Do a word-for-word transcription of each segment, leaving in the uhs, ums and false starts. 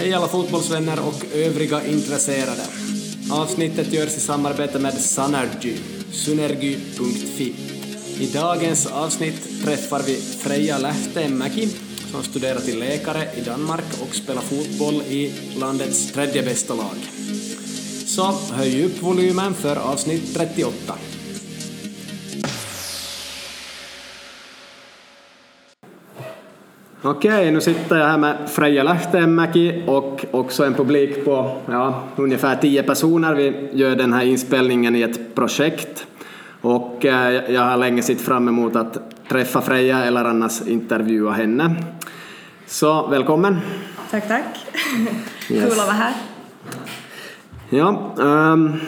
Hej alla fotbollsvänner och övriga intresserade. Avsnittet görs i samarbete med Sunergy, sunergy punkt fi. I dagens avsnitt träffar vi Freja Lehtemäki som studerar till läkare i Danmark och spelar fotboll i landets tredje bästa lag. Så höj upp volymen för avsnitt trettioåtta. Okej, nu sitter jag här med Freja Lehtemäki och också en publik på ja, ungefär tio personer. Vi gör den här inspelningen i ett projekt. Och eh, jag har länge sett fram emot att träffa Freja eller annars intervjua henne. Så välkommen. Tack, tack. Yes. Kul att vara här. Ja, um,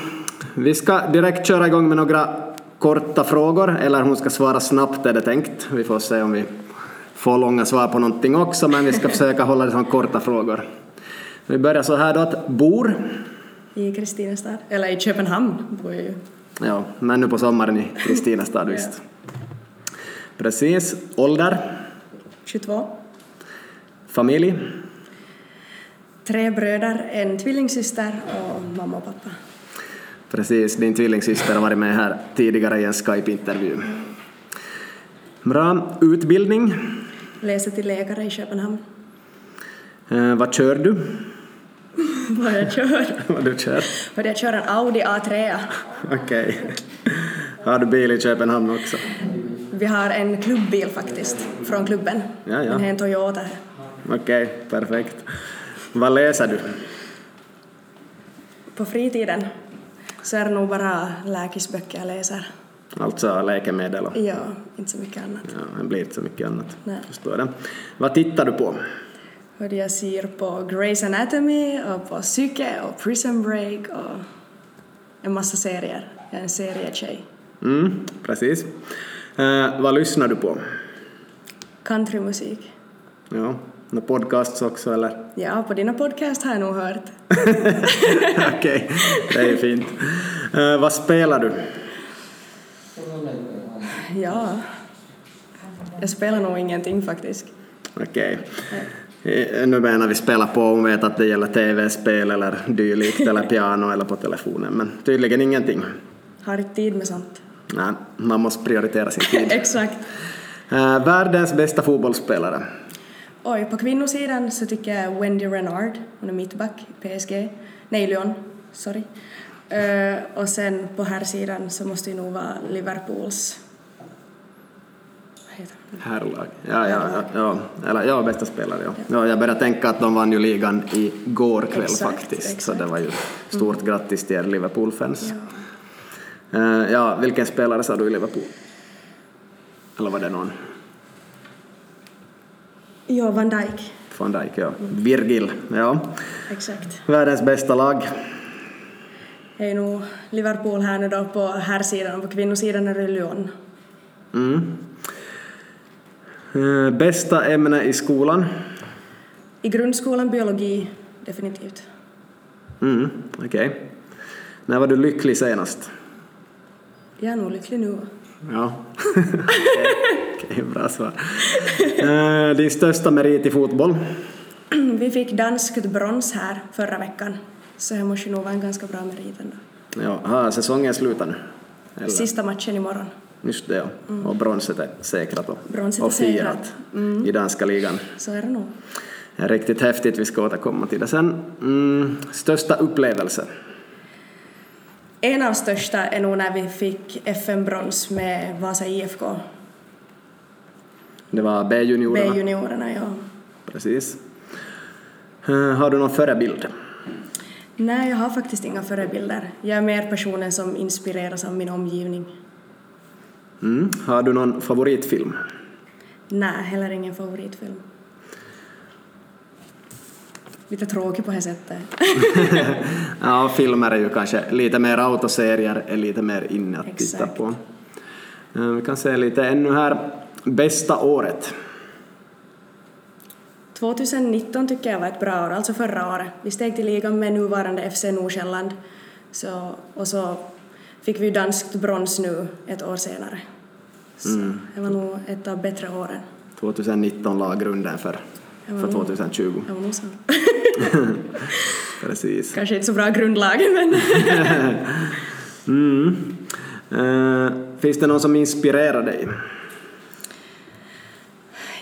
vi ska direkt köra igång med några korta frågor. Eller hon ska svara snabbt är det tänkt. Vi får se om vi får långa svar på någonting också, men vi ska försöka hålla det som korta frågor. Vi börjar så här då, att bor? I Kristinestad, eller i Köpenhamn bor jag ju. Ja, men nu på sommaren i Kristinestad, visst. Ja. Precis. Ålder? tjugotvå. Familj? Tre bröder, en tvillingsyster och mamma och pappa. Precis, din tvillingsyster har varit med här tidigare i en Skype-intervju. Bra. Utbildning? Läser till läkare i Köpenhamn. Eh, vad kör du? Vad jag kör? Vad du kör? Vad jag kör en Audi A tre. Okej. Okay. Har du bil i Köpenhamn också? Vi har en klubbbil faktiskt, från klubben. Ja, ja. Den är en Toyota. Okej, okay, perfekt. Vad läser du? På fritiden så är det nog bara läkesböcker jag läser. Alltså läkemedel? Och... Ja, inte så mycket annat. Ja, det blir inte så mycket annat. Nej. Förstår det. Vad tittar du på? Hörde jag ser på Grey's Anatomy och på Psyke och Prison Break och en massa serier. Jag är en serietjej. Mm, precis. Eh, vad lyssnar du på? Countrymusik. Ja, några podcasts också eller? Ja, på dina podcast har jag nog hört. Okej, okay, det är fint. Eh, vad spelar du? Ja, jag spelar nog ingenting faktiskt. Okej. Okay. Nu menar vi spelar på, hon vet att det gäller tv-spel eller dylikt eller piano eller på telefonen, men tydligen ingenting. Har inte tid med sånt. Nej, man måste prioritera sin tid. Exakt. Äh, världens bästa fotbollsspelare? Oj, på kvinnosidan så tycker jag Wendy Renard, hon är mittback i P S G. Nej, Lyon, sorry. Uh, och sen på här sidan så måste det nog vara Liverpools herrlag. Ja, ja, ja, ja. Eller ja, bästa spelare. Ja. Ja, jag började tänka att de vann ju ligan igår kväll exakt, faktiskt. Exakt. Så det var ju stort mm. grattis till er Liverpool-fans. Ja. Uh, ja, vilken spelare sa du i Liverpool? Eller var det någon? Ja, Van Dijk. Van Dijk, ja. Mm. Virgil, ja. Exakt. Världens bästa lag. Det är nog Liverpool här nu då på här sidan och på kvinnosidan är det Lyon. Mm. Bästa ämne i skolan? I grundskolan biologi, definitivt. Mm, okej. Okay. När var du lycklig senast? Jag är nog lycklig nu. Ja, okej, okay, bra svar. Din största merit i fotboll? Vi fick danskt brons här förra veckan. Så jag måste nog vara en ganska bra merit ändå. Ja, aha, säsongen slutar nu. Eller? Sista matchen imorgon. Just det, ja. Mm. Och bronset är säkrat och, bronset och firat mm. i danska ligan. Så är det nog. Riktigt häftigt, vi ska återkomma till det sen. Mm, största upplevelse? En av största är nog när vi fick F N-brons med Vasa I F K. Det var B-juniorerna? B-juniorerna, ja. Precis. Har du någon förebild? Nej, jag har faktiskt inga förebilder. Jag är mer personen som inspireras av min omgivning. Mm. Har du någon favoritfilm? Nej, heller ingen favoritfilm. Lite tråkig på det här sättet. Ja, filmer är ju kanske lite mer autoserier, är lite mer inne att exakt. Titta på. Vi kan se lite ännu här. Bästa året? tjugonitton tycker jag var ett bra år, alltså förra året. Vi steg till ligan med nuvarande F C Nordsjälland. Så, och så fick vi danskt brons nu ett år senare. Så mm. det var nog ett av bättre åren. tjugonitton la grunden för, för tjugo tjugo. Ja, nog sant. Precis. Kanske inte så bra grundlag, men... mm. uh, finns det någon som inspirerar dig?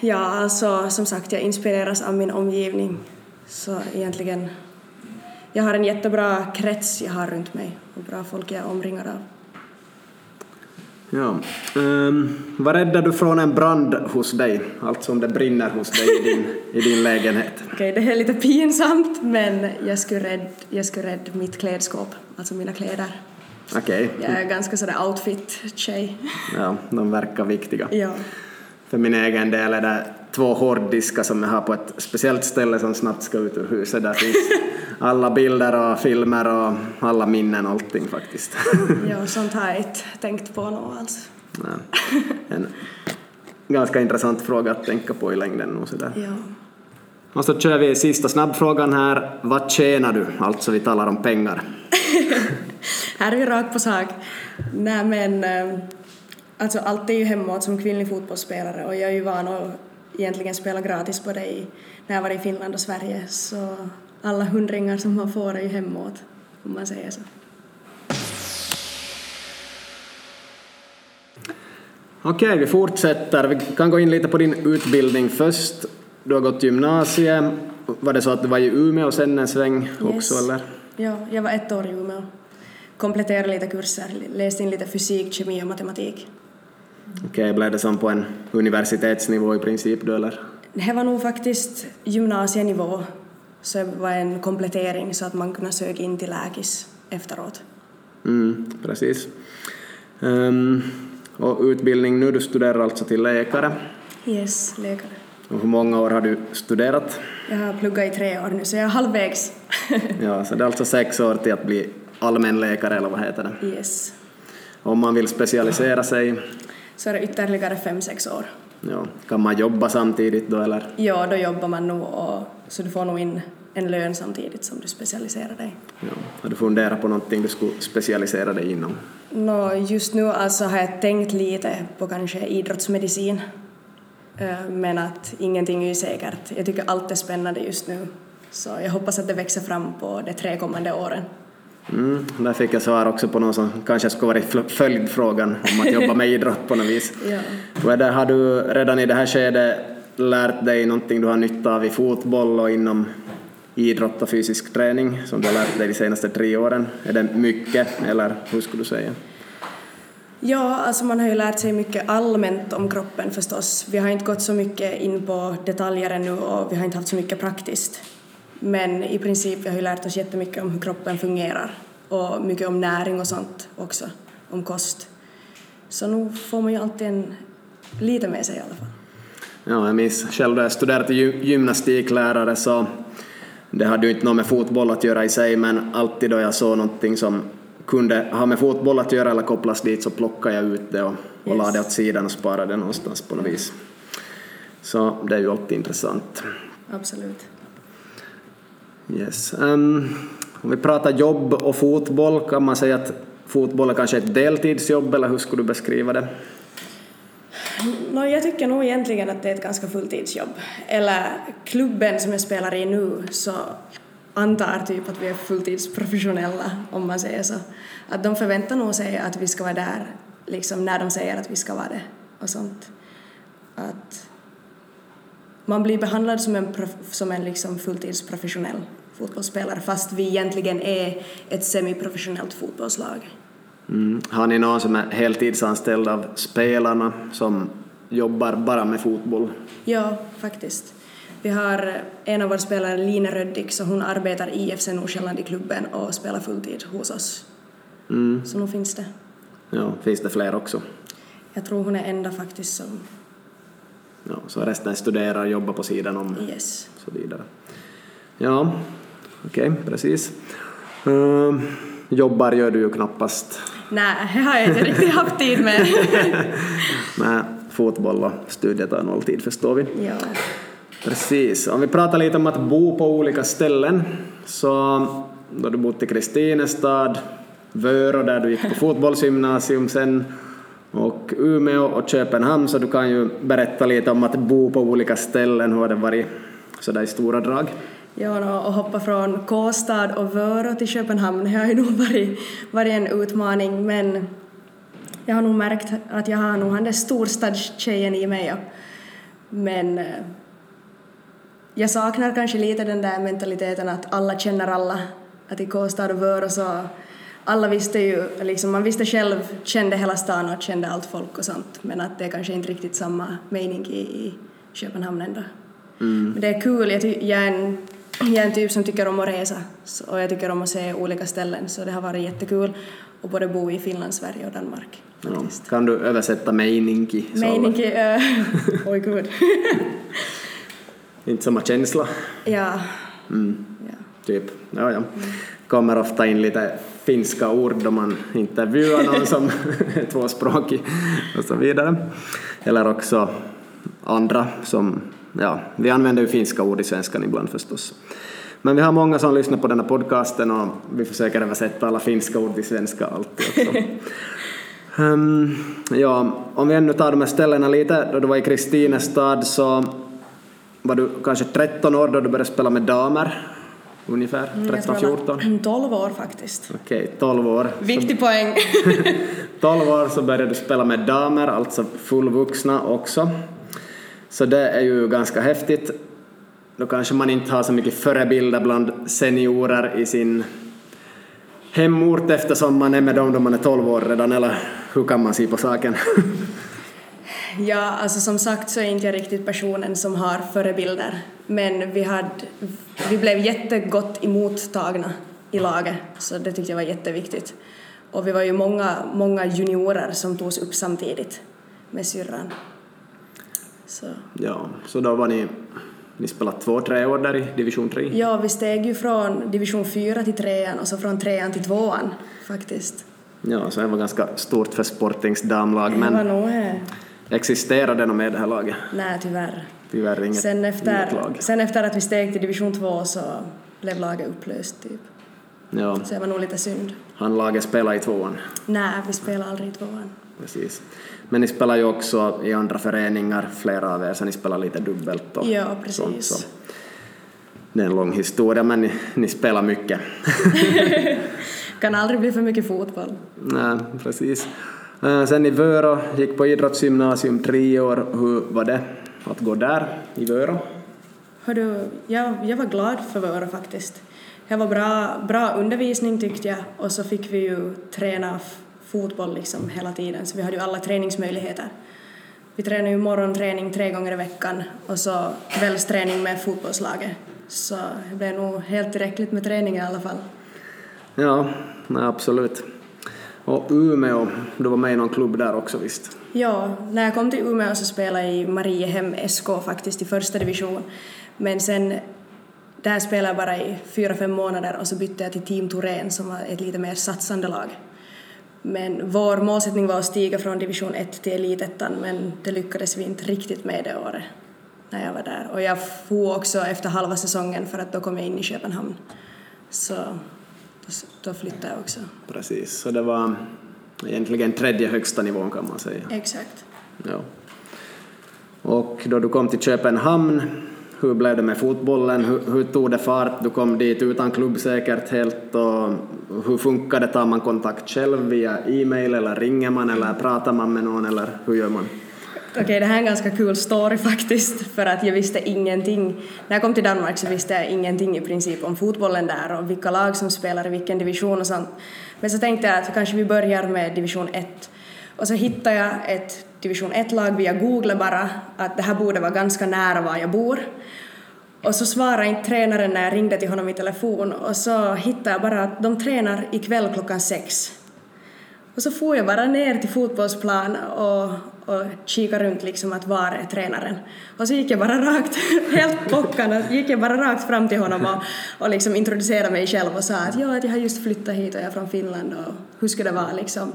Ja, alltså som sagt, jag inspireras av min omgivning. Så egentligen... Jag har en jättebra krets jag har runt mig och bra folk jag omringar av. Ja. Um, vad räddar du från en brand hos dig? Alltså om det brinner hos dig i din, i din lägenhet. Okej, okay, det är lite pinsamt, men jag skulle rädd, jag skulle rädd mitt klädskåp, alltså mina kläder. Okej. Okay. Jag är ganska sådär outfit-tjej. Ja, de verkar viktiga. Ja. För min egen del är det två hårddiskar som jag har på ett speciellt ställe som snabbt ska ut ur huset. Där finns alla bilder och filmer och alla minnen och allting faktiskt. Ja, sånt har jag inte tänkt på något alls. En ganska intressant fråga att tänka på i längden. Och så, där. Ja. Och så kör vi sista snabbfrågan här. Vad tjänar du? Alltså vi talar om pengar. Här är vi rakt på sak. Nej men... Alltså allt är ju hemåt som kvinnlig fotbollsspelare och jag är ju van att egentligen spela gratis på det när jag var i Finland och Sverige, så alla hundringar som man får är ju hemåt, om man säger så. Okej, okay, vi fortsätter. Vi kan gå in lite på din utbildning först. Du har gått gymnasium. Var det så att du var i Umeå och sen en sväng också, yes. Eller? Ja, jag var ett år i Umeå. Kompletterade lite kurser, läste in lite fysik, kemi och matematik. Okej, okay, blev det som på en universitetsnivå i princip då, eller? Det var nog faktiskt gymnasienivå, så det var en komplettering så att man kunde söka in till läkis efteråt. Mm, precis. Um, och utbildning nu, du studerar alltså till läkare? Yes, läkare. Och hur många år har du studerat? Jag har pluggat i tre år nu, så jag är halvvägs. Ja, så det är alltså sex år till att bli allmänläkare, eller vad heter det? Yes. Om man vill specialisera sig... Så är det ytterligare fem, sex år. Ja. Kan man jobba samtidigt då, eller? Ja, då jobbar man nog, och, så du får nog in en lön samtidigt som du specialiserar dig. Ja. Har du funderat på någonting du skulle specialisera dig inom? No, just nu alltså har jag tänkt lite på kanske idrottsmedicin. Men att ingenting är ju säkert. Jag tycker allt är spännande just nu. Så jag hoppas att det växer fram på de tre kommande åren. Mm, där fick jag svar också på någon som kanske skulle vara följdfrågan om att jobba med idrott på något vis. Ja. Har du redan i det här skedet lärt dig någonting du har nytta av i fotboll och inom idrott och fysisk träning som du har lärt dig de senaste tre åren? Är det mycket, eller hur skulle du säga? Ja, alltså man har ju lärt sig mycket allmänt om kroppen förstås. Vi har inte gått så mycket in på detaljer ännu och vi har inte haft så mycket praktiskt. Men i princip har vi lärt oss jättemycket om hur kroppen fungerar. Och mycket om näring och sånt också. Om kost. Så nu får man ju alltid en, lite med sig i alla fall. Ja, jag minns själv då jag studerade till gymnastiklärare, så det hade ju inte något med fotboll att göra i sig. Men alltid då jag såg någonting som kunde ha med fotboll att göra eller kopplas dit, så plockade jag ut det och, och yes. la det åt sidan och sparade det någonstans på något vis. Så det är ju alltid intressant. Absolut. Yes. Um, om vi pratar jobb och fotboll, kan man säga att fotboll är kanske ett deltidsjobb, eller hur skulle du beskriva det? No, jag tycker nog egentligen att det är ett ganska fulltidsjobb. Eller klubben som jag spelar i nu, så antar typ att vi är fulltidsprofessionella, om man säger så. Att de förväntar nog sig att vi ska vara där liksom när de säger att vi ska vara det och sånt. Att man blir behandlad som en, som en liksom fulltidsprofessionell fotbollsspelare, fast vi egentligen är ett semiprofessionellt fotbollslag. Mm. Har ni någon som är heltidsanställd av spelarna som jobbar bara med fotboll? Ja, faktiskt. Vi har en av våra spelare, Lina Röddick, så hon arbetar i F C Nordsjälland i klubben och spelar fulltid hos oss. Mm. Så nu finns det. Ja, finns det fler också? Jag tror hon är enda faktiskt som... Ja, så resten studerar och jobbar på sidan om. Yes. Så vidare. Ja, okej, okay, precis. Uh, jobbar gör du ju knappast. Nej, det har jag inte riktigt haft tid med. Nej, fotboll och studier tar noll tid, förstår vi. Ja. Precis. Om vi pratar lite om att bo på olika ställen. Så då du bott i Kristinestad, Vörå där du gick på fotbollsgymnasium sen, och Umeå och Köpenhamn, så du kan ju berätta lite om att bo på olika ställen, hur det varit sådär i stora drag. Ja, och hoppa från Kåstad och Vörå till Köpenhamn har ju nog varit, varit en utmaning, men jag har nog märkt att jag har nog den där storstadstjejen i mig. Men jag saknar kanske lite den där mentaliteten att alla känner alla. Att i Kåstad och Vörå så alla visste ju, liksom, man visste själv, kände hela stan och kände allt folk och sånt. Men att det kanske inte riktigt samma mening i, i Köpenhamn ändå. Mm. Men det är kul, jag, ty- jag, är en, jag är en typ som tycker om att resa och jag tycker om att se olika ställen, så det har varit jättekul att både bo i Finland, Sverige och Danmark. Ja. Kan du översätta meininki? Meininki, äh, oj gud. Inte samma känsla? Ja. Mm. Ja. Typ, ja ja. Kommer ofta in lite finska ord då man intervjuar någon som är tvåspråkig och så vidare. Eller också andra som... Ja, vi använder ju finska ord i svenskan ibland förstås. Men vi har många som lyssnar på den här podcasten och vi försöker översätta alla finska ord till svenska alltid också. um, ja, om vi ännu tar de här ställena lite. Då du var i Kristinestad så var du kanske tretton år då du började spela med damer. Ungefär tretton fjorton. tolv år faktiskt. Okej, okay, tolv år. Viktig så, poäng. tolv år så började du spela med damer, alltså fullvuxna också. Så det är ju ganska häftigt. Då kanske man inte har så mycket förebilder bland seniorer i sin hemort eftersom man är med dem då man är tolv år redan, eller hur kan man se på saken? Ja, alltså som sagt så är inte jag riktigt personen som har förebilder. Men vi, hade, vi blev jättegott emottagna i laget, så det tyckte jag var jätteviktigt. Och vi var ju många, många juniorer som togs upp samtidigt med syrran. Så. Ja, så då var ni, ni spelat två, tre år där i division tre? Ja, vi steg ju från division fyra till trean och så från trean till tvåan faktiskt. Ja, så det var ganska stort för Sportings damlag, men det var nog... existerade de med det här laget? Nej, tyvärr. Tyvärr inget, sen efter, inget lag. Sen efter att vi steg till division två så blev laget upplöst typ. Ja. Så det var nog lite synd. Han laget spelade i tvåan? Nej, vi spelade aldrig i tvåan. Precis. Men ni spelar ju också i andra föreningar, flera av er, så ni spelar lite dubbelt och ja, precis. Sånt. Så. Det är en lång historia, men ni, ni spelar mycket. Kan aldrig bli för mycket fotboll. Nej, precis. Sen i Vörå, gick på idrottsgymnasium tre år. Hur var det att gå där i Vörå? Hördu, jag, jag var glad för Vörå faktiskt. Det var bra, bra undervisning tyckte jag, och så fick vi ju träna f- fotboll liksom hela tiden, så vi hade ju alla träningsmöjligheter. Vi tränade ju morgonträning tre gånger i veckan och så kvällsträning med fotbollslaget. Så det blev nog helt tillräckligt med träning i alla fall. Ja, absolut. Och Umeå, du var med i någon klubb där också visst? Ja, när jag kom till Umeå så spelade jag i Mariehem S K faktiskt i första division. Men sen där spelade jag bara i fyra, fem månader och så bytte jag till Team Tourén som var ett lite mer satsande lag. Men vår målsättning var att stiga från division ett till elitettan, men det lyckades vi inte riktigt med det året när jag var där. Och jag for också efter halva säsongen för att då kom jag in i Köpenhamn. Så då flyttade jag också. Precis, så det var egentligen tredje högsta nivån kan man säga. Exakt. Ja. Och då du kom till Köpenhamn, hur blev det med fotbollen? Hur, hur tog det fart? Du kom dit utan klubb säkert helt. Och hur funkar det? Tar man kontakt själv via e-mail eller ringer man eller pratar man med någon eller hur gör man? Okej, okay, det här är en ganska kul story faktiskt, för att jag visste ingenting. När jag kom till Danmark så visste jag ingenting i princip om fotbollen där och vilka lag som spelar i vilken division och sånt. Men så tänkte jag att kanske vi börjar med division ett. Och så hittade jag ett division ett-lag via Google bara, att det här borde vara ganska nära var jag bor. Och så svarade inte tränaren när jag ringde till honom i telefon. Och så hittade jag bara att de tränar ikväll klockan sex. Och så får jag bara ner till fotbollsplan och, och kika runt liksom att var är tränaren. Och så gick jag bara rakt, helt bockan, och gick jag bara rakt fram till honom och, och liksom introducerade mig själv och sa att, ja, att jag har just flyttat hit och jag är från Finland och hur ska det vara liksom.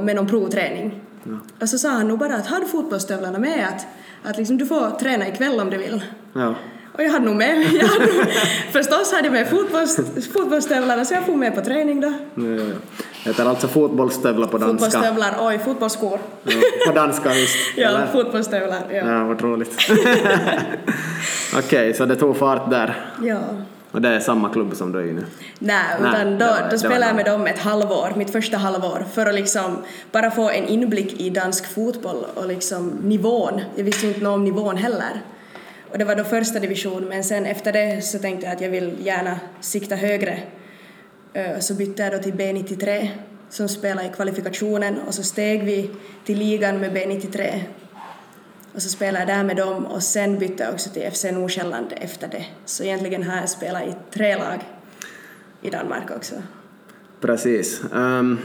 Med någon provträning. Ja. Och så sa han nog bara att har du fotbollstövlarna med att, att liksom, du får träna ikväll om du vill. Ja. Och jag hade nog med. Jag hade, förstås hade jag med fotbolls, fotbollstövlarna, så jag får med på träning då. Mm. Det är alltså fotbollstövlar på danska. Fotbollstövlar, oj, fotbollsskor. Ja, på danska visst. Ja, eller? Fotbollstövlar. Ja, ja, vad roligt. Okej, okay, så det tog fart där. Ja. Och det är samma klubb som du är i nu? Nej, utan Nej, då, var, då spelade jag med dem ett halvår, mitt första halvår, för att liksom bara få en inblick i dansk fotboll och liksom nivån. Jag visste inte någon om nivån heller. Och det var då första division, men sen efter det så tänkte jag att jag vill gärna sikta högre. Så bytte jag då till B nittiotre som spelar i kvalifikationen, och så steg vi till ligan med B nittiotre. Och så spelade jag där med dem, och sen bytte jag också till F C Nordsjælland efter det. Så egentligen har jag spelat i tre lag i Danmark också. Precis. Um,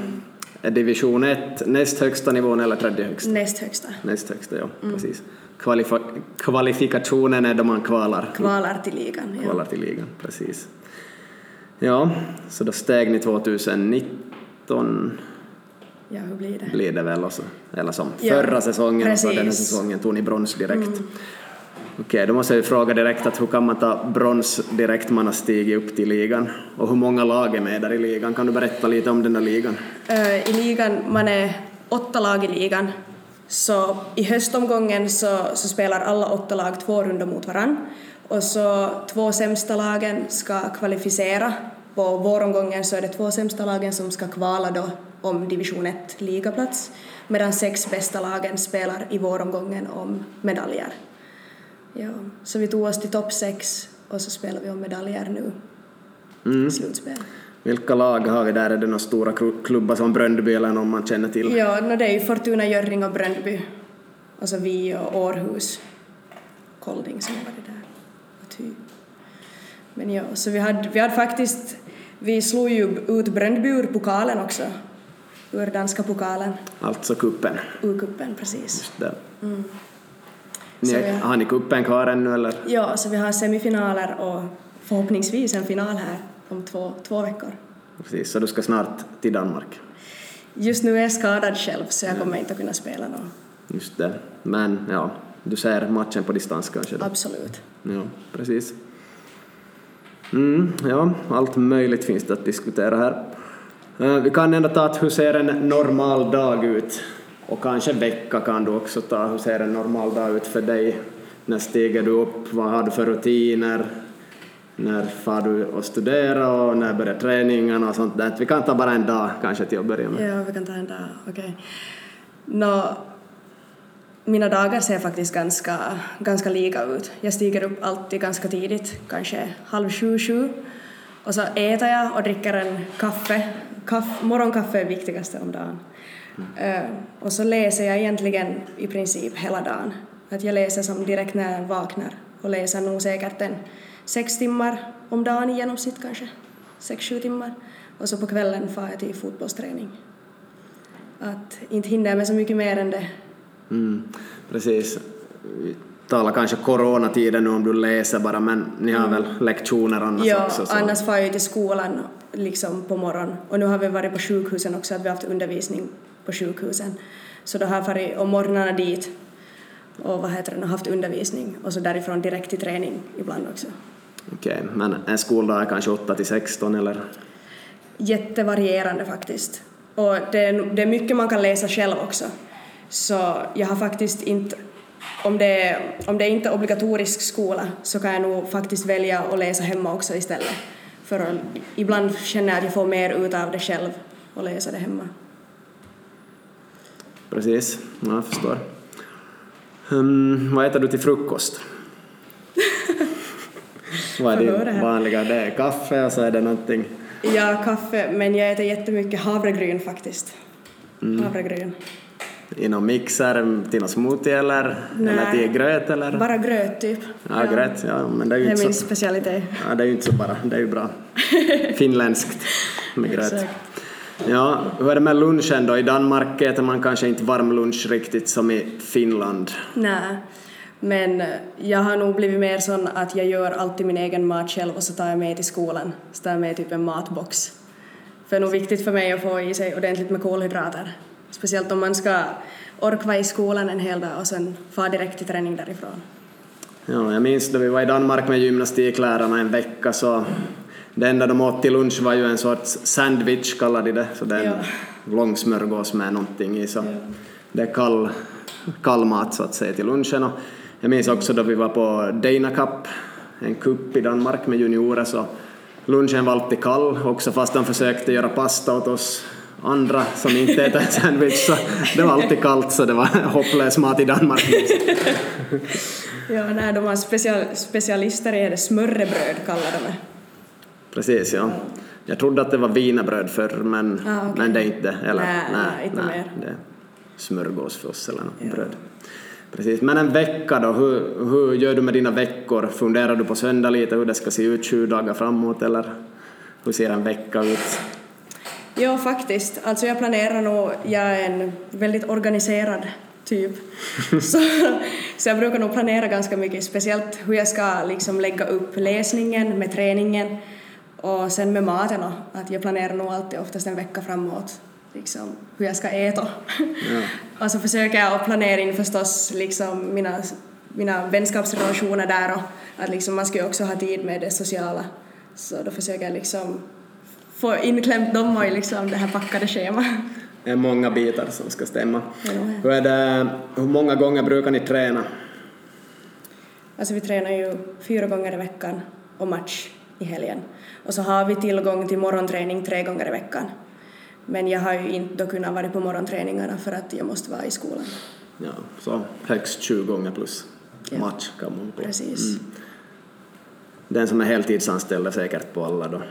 division ett, näst högsta nivån eller tredje högsta? Näst högsta. Näst högsta, ja. Mm. Precis. Kvalif- kvalifikationen är då man kvalar. Kvalar till ligan, ja. Kvalar till ligan, precis. Ja, så då steg ni tjugonitton... Ja, hur blir det? Blir det väl också. Eller som ja, förra säsongen, precis. Och så den här säsongen tog ni brons direkt. Mm. Okej, okay, då måste jag ju fråga direkt att hur kan man ta brons direkt man har stigit upp till ligan? Och hur många lag är med där i ligan? Kan du berätta lite om den där ligan? Uh, I ligan, man är åtta lag i ligan. Så i höstomgången så, så spelar alla åtta lag två runder mot varann. Och så två sämsta lagen ska kvalificera. På våromgången så är det två sämsta lagen som ska kvala då om division ett ligaplats, medan sex bästa lagen spelar i våromgången om medaljer. Ja, så vi tog oss till topp sex och så spelar vi om medaljer nu. Mm. Slutspel. Vilka lag har vi där? Är det några stora klubbar som Brøndby eller någon man känner till? Ja, no, det är ju Fortuna Hjørring och Brøndby. Och så vi och Århus. Kolding som var det där. Och typ. Men ja, så vi hade, vi hade faktiskt, vi slog ju ut Brøndby ur pokalen också. Ur danska pokalen. Alltså kuppen. Ur kuppen, precis. Just det. Mm. Ni är, har ni kuppen kvar ännu eller? Ja, så vi har semifinaler och förhoppningsvis en final här om två, två veckor. Precis, så du ska snart till Danmark. Just nu är jag skadad själv så jag ja. kommer inte att kunna spela någon. Just det, men ja, du ser matchen på distans kanske då? Absolut. Ja, precis. Mm, ja, allt möjligt finns det att diskutera här. Vi kan ändå ta att hur ser en normal dag ut? Och kanske vecka kan du också ta. Hur ser en normal dag ut för dig? När stiger du upp? Vad har du för rutiner? När far du och studera? Och när börjar träningarna och sånt där? Vi kan ta bara en dag kanske till att börja med. Ja, vi kan ta en dag. Okej. Nå, mina dagar ser faktiskt ganska, ganska lika ut. Jag stiger upp alltid ganska tidigt. Kanske halv sju, sju. Och så äter jag och dricker en kaffe. Kaff, morgonkaffe är viktigaste om dagen. Mm. Uh, och så läser jag egentligen i princip hela dagen. Att jag läser som direkt när jag vaknar. Och läser nog säkert en sex timmar om dagen i genomsnitt kanske. Sex, sju timmar. Och så på kvällen far jag till fotbollsträning. Att inte hinner med så mycket mer än det. Mm, precis. Tala kanske coronatiden nu om du läser bara, men ni har mm. väl lektioner annars ja, också? Ja, annars var jag till skolan liksom på morgon. Och nu har vi varit på sjukhusen också, att vi har haft undervisning på sjukhusen. Så då har jag varit om morgnarna dit och vad heter det, haft undervisning. Och så därifrån direkt till träning ibland också. Okej, okay, men en skoldag är kanske åtta till sexton eller? Jättevarierande faktiskt. Och det är, det är mycket man kan läsa själv också. Så jag har faktiskt inte... Om det, om det inte är obligatorisk skola så kan jag nog faktiskt välja att läsa hemma också istället. För att, ibland känner jag att jag får mer ut av det själv och läsa det hemma. Precis, jag förstår. Um, vad äter du till frukost? Vad är din vanliga? Det är kaffe och så är det någonting? Ja, kaffe, men jag äter jättemycket havregryn faktiskt. Mm. Havregryn. I någon mixer till någon smoothie eller, eller till gröt? Eller? Bara gröt typ. Ja, ja. gröt. Ja, men det är ju det inte är min så... specialitet. Ja, det är ju inte så bara. Det är ju bra. Finländskt med gröt. Ja, hur är det med lunchen då? I Danmark äter man kanske inte varm lunch riktigt som i Finland. Nej, men jag har nog blivit mer sån att jag gör alltid min egen mat själv och så tar jag med till skolan. Så tar jag med typ en matbox. För det är nog viktigt för mig att få i sig ordentligt med kolhydrater. Speciellt om man ska orka i skolan en hel dag och sen far direkt till träning därifrån. Ja, jag minns då vi var i Danmark med gymnastiklärarna en vecka, så det enda de åt till lunch var ju en sorts sandwich kallade det, så det är en ja. lång smörgås med någonting i, så ja. det är kall, kall mat så att säga till lunchen. Och jag minns också då vi var på Dana Cup, en cup i Danmark med juniorer, så lunchen var alltid kall också, fast han försökte göra pasta åt oss andra som inte äter sandwich, så det var alltid kallt, så det var hopplös mat i Danmark. Ja, när de var special, specialister är det smörrebröd kallar de det. Precis, ja. Jag trodde att det var vinerbröd förr, men, ah, okay. men det är inte. Eller, nä, nä, inte nä, mer. Det är smörgås för oss eller något ja. bröd. Precis, men en vecka då, hur, hur gör du med dina veckor? Funderar du på söndag lite hur det ska se ut tjugo dagar framåt, eller hur ser en vecka ut? Ja, faktiskt. Alltså jag planerar nog, jag är en väldigt organiserad typ. så, så jag brukar nog planera ganska mycket, speciellt hur jag ska liksom lägga upp läsningen med träningen och sen med maten. Att jag planerar nog alltid oftast en vecka framåt. Liksom, hur jag ska äta. Ja. Och så försöker jag att planera in förstås liksom mina, mina vänskapsrelationer där. Och att liksom man ska också ha tid med det sociala. Så då försöker jag liksom få inklämt dem i liksom det här packade schemat. Det är många bitar som ska stämma. Ja, ja. Hur, är det, hur många gånger brukar ni träna? Alltså vi tränar ju fyra gånger i veckan och match i helgen. Och så har vi tillgång till morgonträning tre gånger i veckan. Men jag har ju inte kunnat vara på morgonträningarna för att jag måste vara i skolan. Ja, så högst tjugo gånger plus ja. match kan man på. Precis. Mm. Den som är heltidsanställd är säkert på alla då.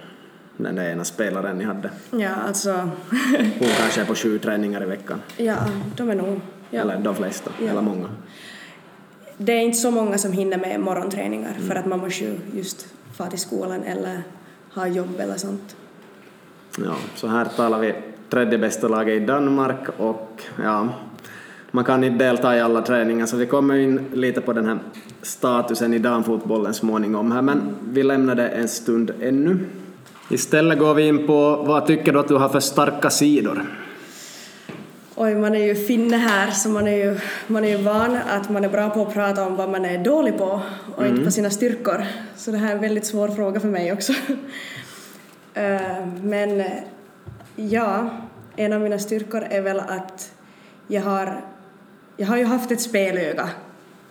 Den där ena spelaren ni hade. Ja, alltså. Hon kanske är på sju träningar i veckan. Ja, de är nog. Ja. Eller de flesta, ja. eller många. Det är inte så många som hinner med morgonträningar. Mm. För att man måste ju just vara till skolan eller ha jobb eller sånt. Ja, så här talar vi tredje bästa laget i Danmark. Och ja, man kan inte delta i alla träningar. Så vi kommer in lite på den här statusen i damfotbollen småningom här. Men vi lämnar det en stund ännu. Istället går vi in på, vad tycker du att du har för starka sidor? Oj, man är ju finne här, så man är ju, man är ju van att man är bra på att prata om vad man är dålig på och mm. inte på sina styrkor. Så det här är en väldigt svår fråga för mig också. Men ja, en av mina styrkor är väl att jag har, jag har ju haft ett spelöga.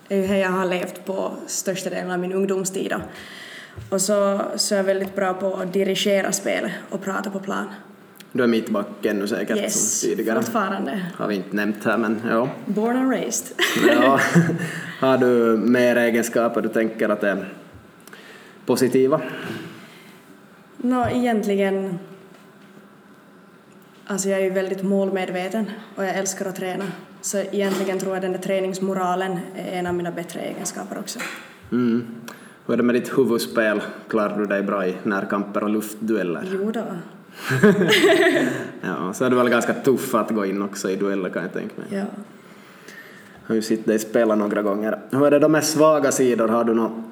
Jag har levt på största delen av min ungdomstid. Och så, så är jag väldigt bra på att dirigera spel och prata på plan. Du är mittback ännu säkert, yes, som tidigare. Yes, fortfarande. Har vi inte nämnt här, men ja. Born and raised. Ja. Har du mer egenskaper du tänker att är positiva? Nå, egentligen... Alltså jag är ju väldigt målmedveten och jag älskar att träna. Så egentligen tror jag den där träningsmoralen är en av mina bättre egenskaper också. Mm. Hur är det med ditt huvudspel? Klarar du dig bra i närkamper och luftdueller? Jo då. Ja, så är det väl ganska tufft att gå in också i dueller, kan jag tänka mig. Ja. Jag har ju sett dig spela några gånger. Hur är det då med svaga sidor? Har du några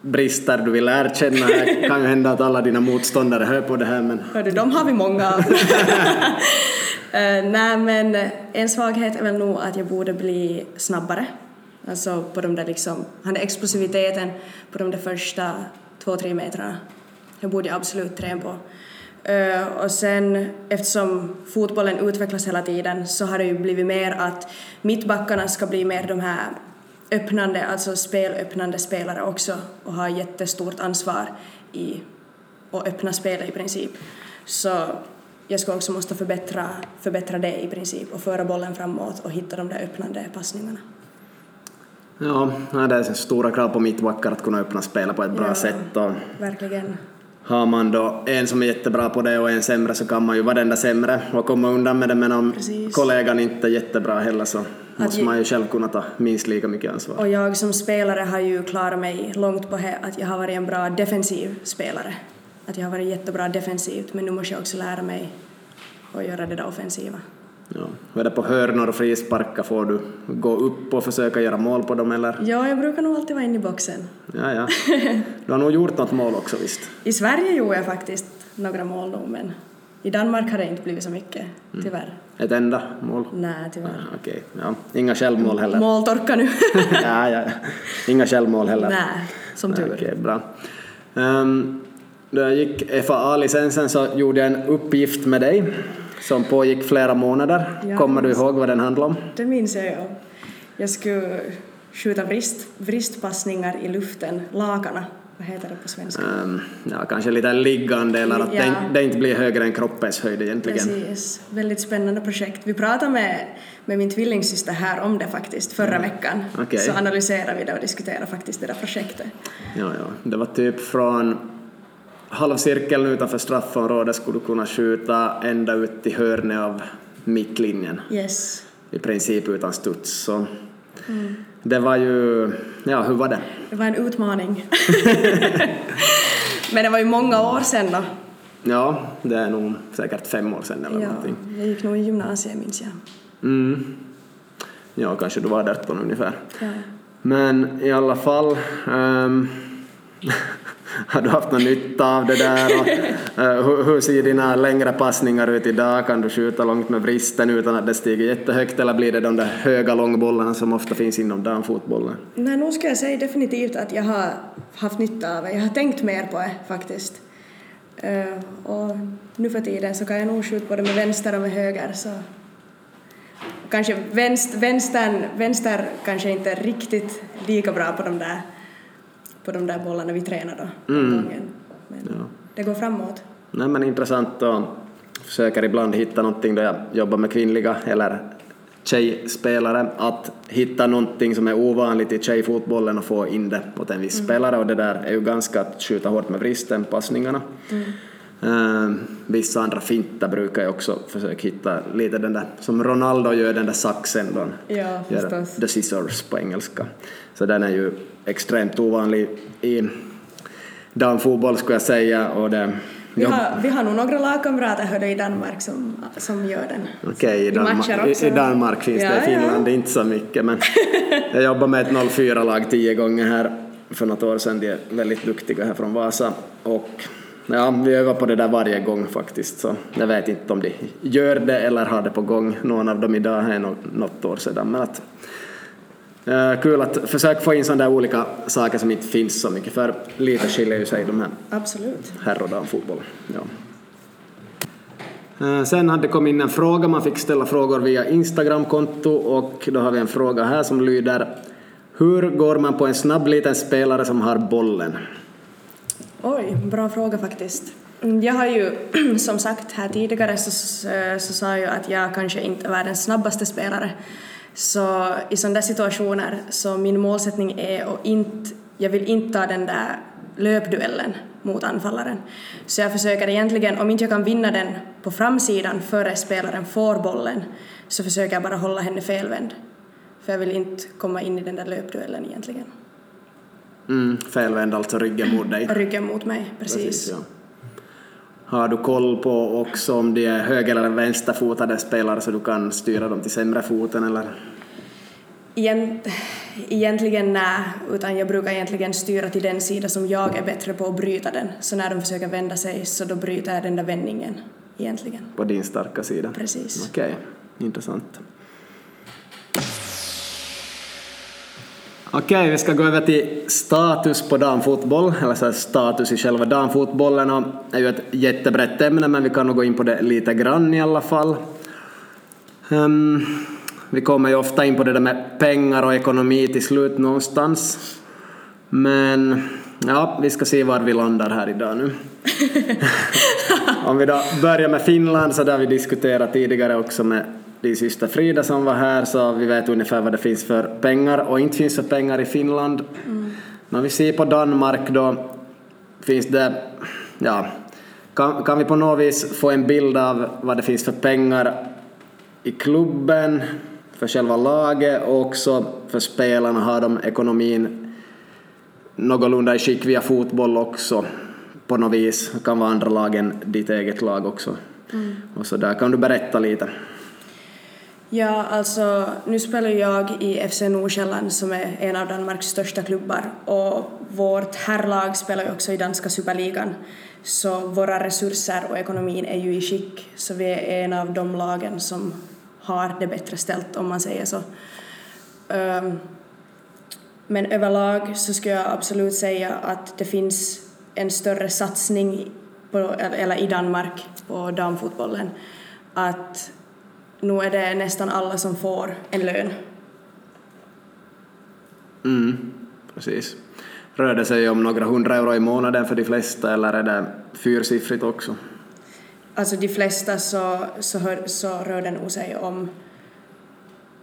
brister du vill erkänna? Det kan ju hända att alla dina motståndare hör på det här. Men... Hörde, de har vi många av. uh, nej, men en svaghet är väl nog att jag borde bli snabbare. Alltså på de där liksom, han är explosiviteten på de där första två, tre metrarna. Det borde jag absolut träna på. Och sen, eftersom fotbollen utvecklas hela tiden, så har det ju blivit mer att mittbackarna ska bli mer de här öppnande, alltså spelöppnande spelare också. Och ha jättestort ansvar i att öppna spelet i princip. Så jag ska också måste förbättra, förbättra det i princip och föra bollen framåt och hitta de där öppnande passningarna. Ja, det är stora krav på mittbackar att kunna öppna spela på ett bra ja, sätt. Och verkligen. Har man då en som är jättebra på det och en sämre, så kan man ju vara den där sämre och komma undan med det. Men om precis. Kollegan inte är jättebra heller, så att måste ju... man ju själv kunna ta minst lika mycket ansvar. Och jag som spelare har ju klarat mig långt på att jag har varit en bra defensiv spelare. Att jag har varit jättebra defensivt, men nu måste jag också lära mig att göra det där offensiva. Ja. Är det på hörnor och frisparkar, får du gå upp och försöka göra mål på dem, eller? Ja, jag brukar nog alltid vara inne i boxen. Ja, ja. Du har nog gjort något mål också, visst? I Sverige gjorde jag faktiskt några mål då, men I Danmark har det inte blivit så mycket, tyvärr. Mm. Ett enda mål? Nej, tyvärr. Ah, okay. Ja. Inga självmål heller? Måltorka nu. ja, ja. Inga självmål heller? Nej, som tur. Okej, okay, bra. Um, då jag gick F A A-licensen så gjorde jag en uppgift med dig som pågick flera månader. Ja, kommer du ihåg vad den handlade om? Det minns jag, ja. Jag skulle skjuta vrist, vristpassningar i luften, lagarna. Vad heter det på svenska? Um, ja, kanske lite liggande eller att ja. det, det inte blir högre än kroppens höjd egentligen. Precis, väldigt spännande projekt. Vi pratade med, med min tvillingsyster här om det faktiskt förra mm. veckan. Okay. Så analyserade vi det och diskuterade faktiskt det där projektet. Ja, ja. Det var typ från halvcirkeln utanför straffområdet skulle du kunna skjuta ända ut i hörnet av mittlinjen. Yes. I princip utan studs. Så. Mm. Det var ju, ja, hur var det? Det var en utmaning. Men det var ju många år sedan då. Ja, det är nog säkert fem år sedan eller ja, någonting. Jag gick nog i gymnasiet, minns jag. Mm. Ja, kanske du var arton ungefär. Ja. Men i alla fall, um, har du haft någon nytta av det där? Och, uh, hur, hur ser dina längre passningar ut idag? Kan du skjuta långt med vristen utan att det stiger jättehögt? Eller blir det de där höga långbollarna som ofta finns inom damfotbollen? Nej, nog ska jag säga definitivt att jag har haft nytta av det. Jag har tänkt mer på det faktiskt. Uh, och nu för tiden så kan jag nog skjuta både med vänster och med höger. Så. Kanske vänster, vänster, vänster kanske inte riktigt lika bra på de där. på de där bollarna vi tränar då. Mm. Men ja. Det går framåt. Nej, men intressant, och försöker ibland hitta någonting där jag jobbar med kvinnliga eller tjejspelare, att hitta någonting som är ovanligt i tjejfotbollen och få in det åt en viss mm. spelare, och det där är ju ganska att skjuta hårt med vristen, passningarna. Mm. Uh, vissa andra fintar brukar jag också försöka hitta lite den där som Ronaldo gör, den där saxen då. Ja, förstås. The scissors på engelska. Så den är ju extremt ovanlig i damfotboll, skulle jag säga. Och det, vi, har, jag... vi har nog några lagkamrater hörde i Danmark som, som gör den. Okej, okay, i, Danmar- i, i Danmark finns ja, det, i Finland ja. Det är inte så mycket. Men jag jobbar med ett noll fyra-lag tio gånger här för något år sedan. De är väldigt duktiga här från Vasa. Och ja, vi övar på det där varje gång faktiskt. Så jag vet inte om de gör det eller har det på gång. Någon av dem idag är något år sedan. Men att... kul att försöka få in sådana där olika saker som inte finns så mycket, för lite skiljer ju sig de här. Absolut. Herr och damfotboll. Ja. Sen hade det kommit in en fråga, man fick ställa frågor via Instagram-konto, och då har vi en fråga här som lyder: hur går man på en snabb liten spelare som har bollen? Oj, bra fråga faktiskt. Jag har ju som sagt här tidigare så, så sa jag att jag kanske inte var den snabbaste spelare. Så i sådana där situationer så min målsättning är att inte, jag vill inte ta den där löpduellen mot anfallaren. Så jag försöker egentligen, om inte jag kan vinna den på framsidan före spelaren får bollen, så försöker jag bara hålla henne felvänd. För jag vill inte komma in i den där löpduellen egentligen. Mm, felvänd, alltså ryggen mot dig. Ryggen mot mig, precis. precis ja. Har du koll på också om de är höger- eller vänsterfotade spelare så du kan styra dem till sämre foten? Eller? Egent, egentligen nej, utan jag brukar egentligen styra till den sida som jag är bättre på att bryta den. Så när de försöker vända sig så då bryter jag den där vändningen egentligen. På din starka sida? Precis. Okej, okay. Intressant. Okej, vi ska gå över till status på damfotboll, eller så status i själva damfotbollen, och det är ju ett jättebrett ämne, men vi kan nog gå in på det lite grann i alla fall. Um, vi kommer ju ofta in på det där med pengar och ekonomi till slut någonstans, men ja, vi ska se var vi landar här idag nu. Om vi då börjar med Finland, så där vi diskuterat tidigare också med din syster Frida som var här, så vi vet ungefär vad det finns för pengar och inte finns för pengar i Finland. Mm. När vi ser på Danmark då finns det, ja, kan, kan vi på något vis få en bild av vad det finns för pengar i klubben, för själva laget och också för spelarna? Har de ekonomin någorlunda i skick via fotboll också på något vis? Det kan vara andra lag än ditt eget lag också. Mm. Och så där, kan du berätta lite? Ja, alltså nu spelar jag i F C Nordsjælland som är en av Danmarks största klubbar, och vårt herrlag spelar också i danska superligan. Så våra resurser och ekonomin är ju i skick, så vi är en av de lagen som har det bättre ställt, om man säger så. Um, men överlag så skulle jag absolut säga att det finns en större satsning på, eller i Danmark på damfotbollen. Att nu är det nästan alla som får en lön. Mm, precis. Rör det sig om några hundra euro i månaden för de flesta, eller är det fyrsiffrigt också? Alltså de flesta så, så, hör, så rör det nog sig om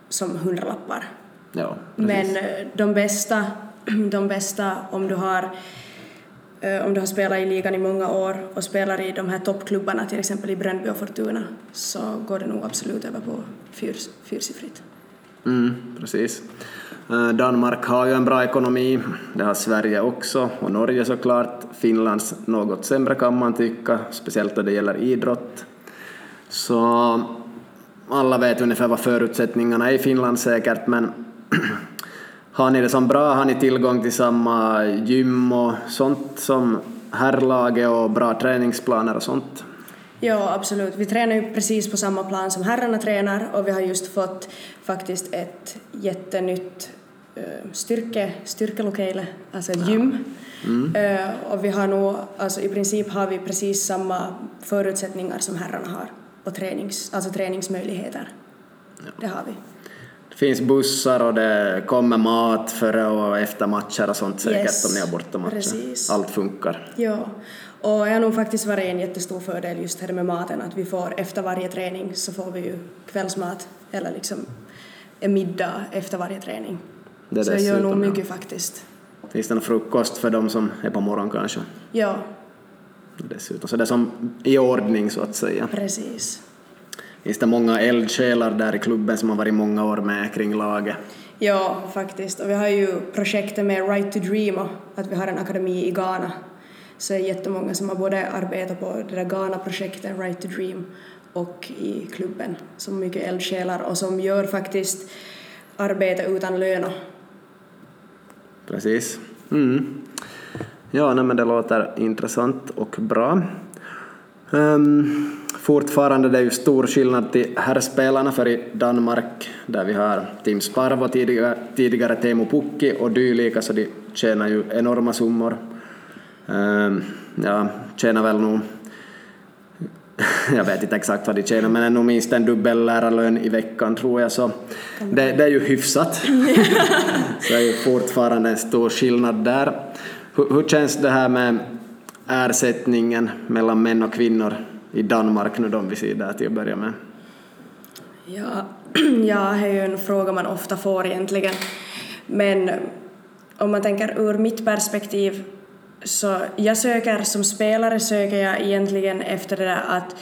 som hundralappar. Ja, men de bästa, de bästa om, du har, om du har spelat i ligan i många år och spelar i de här toppklubbarna, till exempel i Brøndby och Fortuna, så går det nog absolut över på fyr, fyrsiffrigt. Mm, precis. Danmark har ju en bra ekonomi, det har Sverige också och Norge såklart. Finlands något sämre kan man tycka, speciellt när det gäller idrott. Så alla vet ungefär vad förutsättningarna är i Finland säkert, men har ni det som bra? Har ni tillgång till samma gym och sånt som herrlaget och bra träningsplaner och sånt? Ja, absolut. Vi tränar ju precis på samma plan som herrarna tränar, och vi har just fått faktiskt ett jättenytt styrke, styrkelokale, alltså ett gym. Mm. Och vi har nog, alltså i princip har vi precis samma förutsättningar som herrarna har och tränings, alltså träningsmöjligheter. Ja. Det har vi. Det finns bussar och det kommer mat före och efter matcher och sånt säkert, yes, om ni har borta matcher. Precis. Allt funkar. Ja. Och jag har nog faktiskt varit en jättestor fördel just här med maten, att vi får efter varje träning så får vi ju kvällsmat eller liksom en middag efter varje träning. Det så jag gör nog mycket, ja, faktiskt. Finns det någon frukost för dem som är på morgon kanske? Ja. Dessutom. Så det är som i ordning så att säga. Precis. Finns det många eldsjälar där i klubben som har varit många år med kring laget? Ja, faktiskt. Och vi har ju projektet med Right to Dream, att vi har en akademi i Ghana. Så det är jättemånga som har både arbetat på det där Ghana-projektet Right to Dream och i klubben som mycket eldsjälar och som gör faktiskt arbete utan lön. Precis. Mm. Ja, nej, men det låter intressant och bra. Um, fortfarande det är ju stor skillnad till herrspelarna, för i Danmark där vi har Tim Sparv och tidigare, tidigare Teemu Pukki och dylika, så de tjänar ju enorma summor. Um, ja, tjänar väl nog jag vet inte exakt vad de tjänar, men är nog minst en dubbel lärarlön i veckan tror jag, så det, det är ju hyfsat. Så är ju fortfarande en stor skillnad där. Hur, hur känns det här med ersättningen mellan män och kvinnor i Danmark nu, de vi ser där till att börja med? Ja, ja, det är ju en fråga man ofta får egentligen, men om man tänker ur mitt perspektiv, så jag söker som spelare söker jag egentligen efter det där att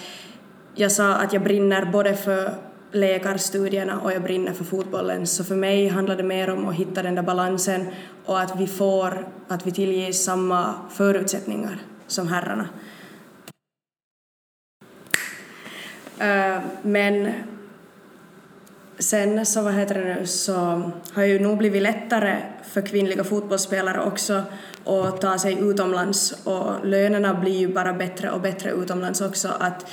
jag sa att jag brinner både för läkarstudierna och jag brinner för fotbollen. Så för mig handlar det mer om att hitta den där balansen och att vi får, att vi tillger samma förutsättningar som herrarna. Men sen så vad heter det nu, så har ju nog blivit lättare för kvinnliga fotbollsspelare också och ta sig utomlands, och lönerna blir ju bara bättre och bättre utomlands också. Att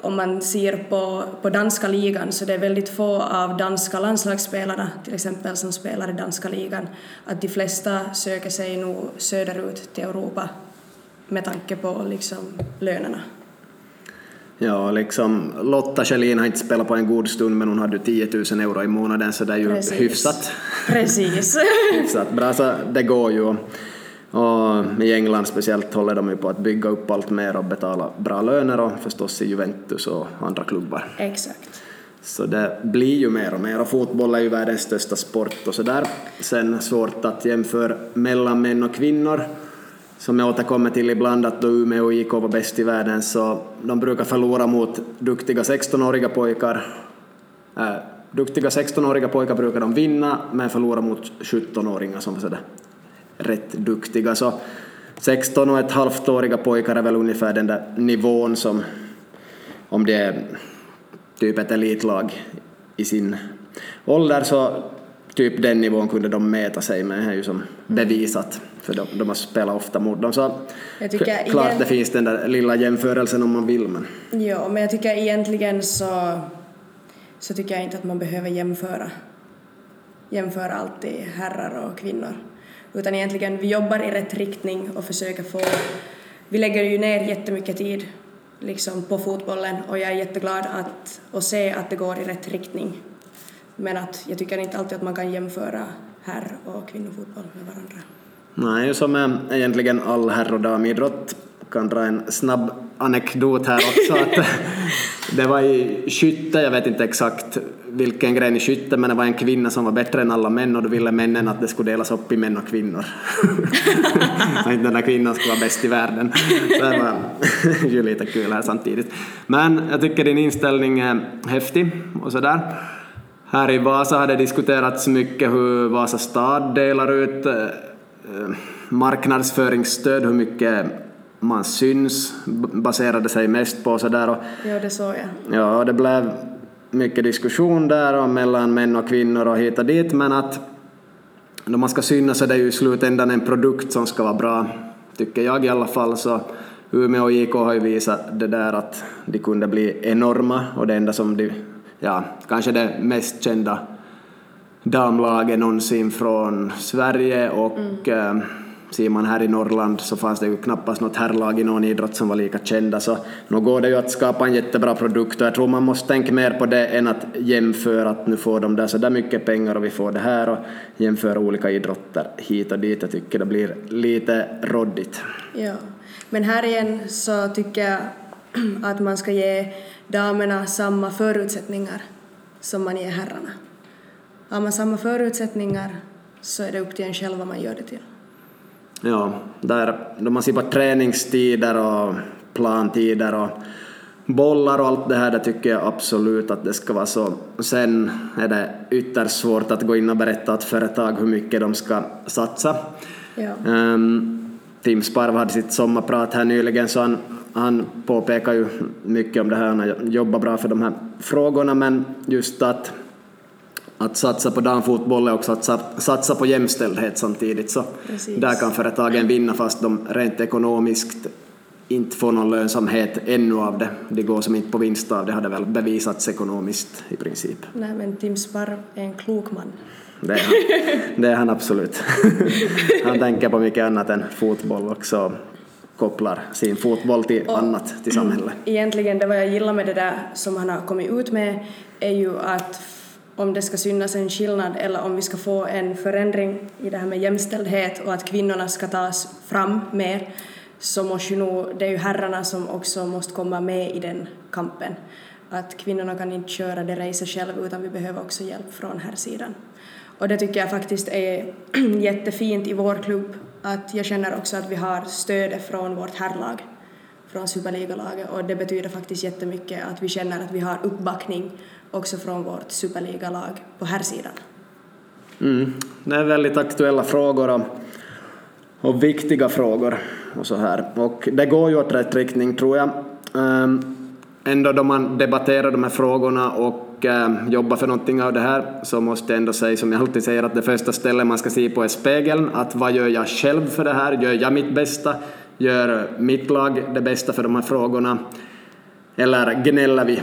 om man ser på, på danska ligan, så det är väldigt få av danska landslagsspelarna till exempel som spelar i danska ligan, att de flesta söker sig nog söderut till Europa med tanke på liksom lönerna. Ja, liksom Lotta Kjellin har inte spelat på en god stund, men hon hade tio tusen euro i månaden, så det är ju precis, hyfsat. Precis. Hyfsat bra, så det går ju. Och i England speciellt håller de ju på att bygga upp allt mer och betala bra löner, och förstås i Juventus och andra klubbar. Exakt. Så det blir ju mer och mer, och fotboll är ju världens största sport och sådär. Sen svårt att jämföra mellan män och kvinnor, som jag återkommer till ibland, att då Umeå I K var bäst i världen, så de brukar förlora mot duktiga sextonåriga pojkar. Äh, duktiga sextonåriga pojkar brukar de vinna, men förlora mot sjuttonåringar som var rätt duktiga. Så sexton och ett halvtåriga pojkar är väl ungefär den där nivån som, om det är typ ett elitlag i sin ålder, så typ den nivån kunde de mäta sig med, är ju som bevisat. För de, de har spelat ofta mot dem. Så klart egent... det finns den där lilla jämförelsen om man vill. Men... ja, men jag tycker egentligen så, så tycker jag inte att man behöver jämföra. Jämföra alltid herrar och kvinnor. Utan egentligen vi jobbar i rätt riktning och försöker få... Vi lägger ju ner jättemycket tid liksom, på fotbollen. Och jag är jätteglad att, att se att det går i rätt riktning. Men att, jag tycker inte alltid att man kan jämföra herr- och kvinnofotboll med varandra. Nej, som är egentligen all herr- och damidrott. Kan dra en snabb anekdot här också. Att det var i skytte, jag vet inte exakt vilken grej i skytte, men det var en kvinna som var bättre än alla män, och då ville männen att det skulle delas upp i män och kvinnor. Den där kvinnan skulle vara bäst i världen. Så det var ju lite kul här samtidigt. Men jag tycker din inställning är häftig och sådär. Här i Vasa har det diskuterats mycket hur Vasa stad delar ut marknadsföringsstöd, hur mycket man syns, baserade sig mest på sådär. Och, ja, det såg jag. Ja, det blev mycket diskussion där och mellan män och kvinnor och hit och dit, men att när man ska synas så är det ju i slutändan en produkt som ska vara bra, tycker jag i alla fall. Så Umeå I K har ju visat det där att de kunde bli enorma, och det enda som de, ja, kanske det mest kända damlaget någonsin från Sverige, och mm. eh, ser man här i Norrland så fanns det ju knappast något herrlag i någon idrott som var lika kända, så nu går det ju att skapa en jättebra produkt, och jag tror man måste tänka mer på det än att jämföra att nu får de där så där mycket pengar och vi får det här, och jämföra olika idrotter hit och dit. Jag tycker det blir lite råddigt. Ja, men här igen så tycker jag att man ska ge damerna samma förutsättningar som man ger herrarna. Har man samma förutsättningar så är det upp till en själv vad man gör det till. Ja, där då man ser på träningstider och plantider och bollar och allt det här, det tycker jag absolut att det ska vara så. Sen är det ytterst svårt att gå in och berätta åt företag hur mycket de ska satsa. Ja. Um, Tim Sparv hade sitt sommarprat här nyligen, så han, han påpekar ju mycket om det här, han jobbar bra för de här frågorna, men just att att satsa på damfotboll och också att satsa på jämställdhet samtidigt. Så precis. Där kan företagen vinna fast de rent ekonomiskt inte får någon lönsamhet ännu av det. Det går som inte på vinst av det, hade väl bevisats ekonomiskt i princip. Nej, men Tim Sparv är en klok man. Det är han, det är han absolut. Han tänker på mycket annat än fotboll också. Kopplar sin fotboll till och, annat till samhället. Egentligen det vad jag gillar med det där som han har kommit ut med är ju att om det ska synas en skillnad eller om vi ska få en förändring i det här med jämställdhet och att kvinnorna ska tas fram mer, så måste ju nog, det är ju herrarna som också måste komma med i den kampen. Att kvinnorna kan inte köra det racet själv, utan vi behöver också hjälp från här sidan. Och det tycker jag faktiskt är jättefint i vår klubb, att jag känner också att vi har stöd från vårt herrlag, från Superliga-laget, och det betyder faktiskt jättemycket att vi känner att vi har uppbackning också från vårt Superliga-lag på här sidan. Mm. Det är väldigt aktuella frågor och, och viktiga frågor och så här. Och det går ju åt rätt riktning, tror jag. Um, ändå då man debatterar de här frågorna och um, jobbar för någonting av det här, så måste jag ändå säga, som jag alltid säger, att det första stället man ska se på är spegeln. Att vad gör jag själv för det här? Gör jag mitt bästa? Gör mitt lag det bästa för de här frågorna? Eller gnäller vi?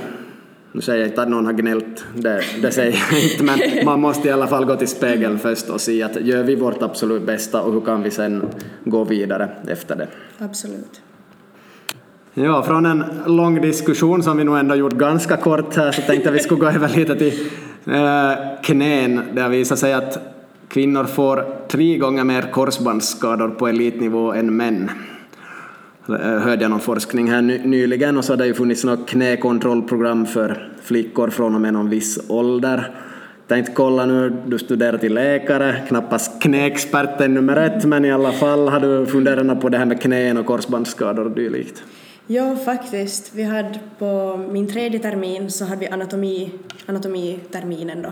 Nu säger jag inte att någon har gnällt, det, det säger jag inte, men man måste i alla fall gå till spegeln först och se att gör vi vårt absolut bästa och hur kan vi sen gå vidare efter det. Absolut. Ja, från en lång diskussion som vi nog ändå gjort ganska kort här, så tänkte jag vi skulle gå över lite till eh, knän. Där visar sig att kvinnor får tre gånger mer korsbandsskador på elitnivå än män. Hörde jag någon forskning här nyligen, och så hade det ju funnits något knäkontrollprogram för flickor från och med någon viss ålder. Tänkte kolla nu, du studerar till läkare, knappast knäexperten nummer ett, men i alla fall har du funderat på det här med knän och korsbandsskador och dylikt. Ja, faktiskt. Vi hade på min tredje termin så hade vi anatomi, anatomi-terminen då.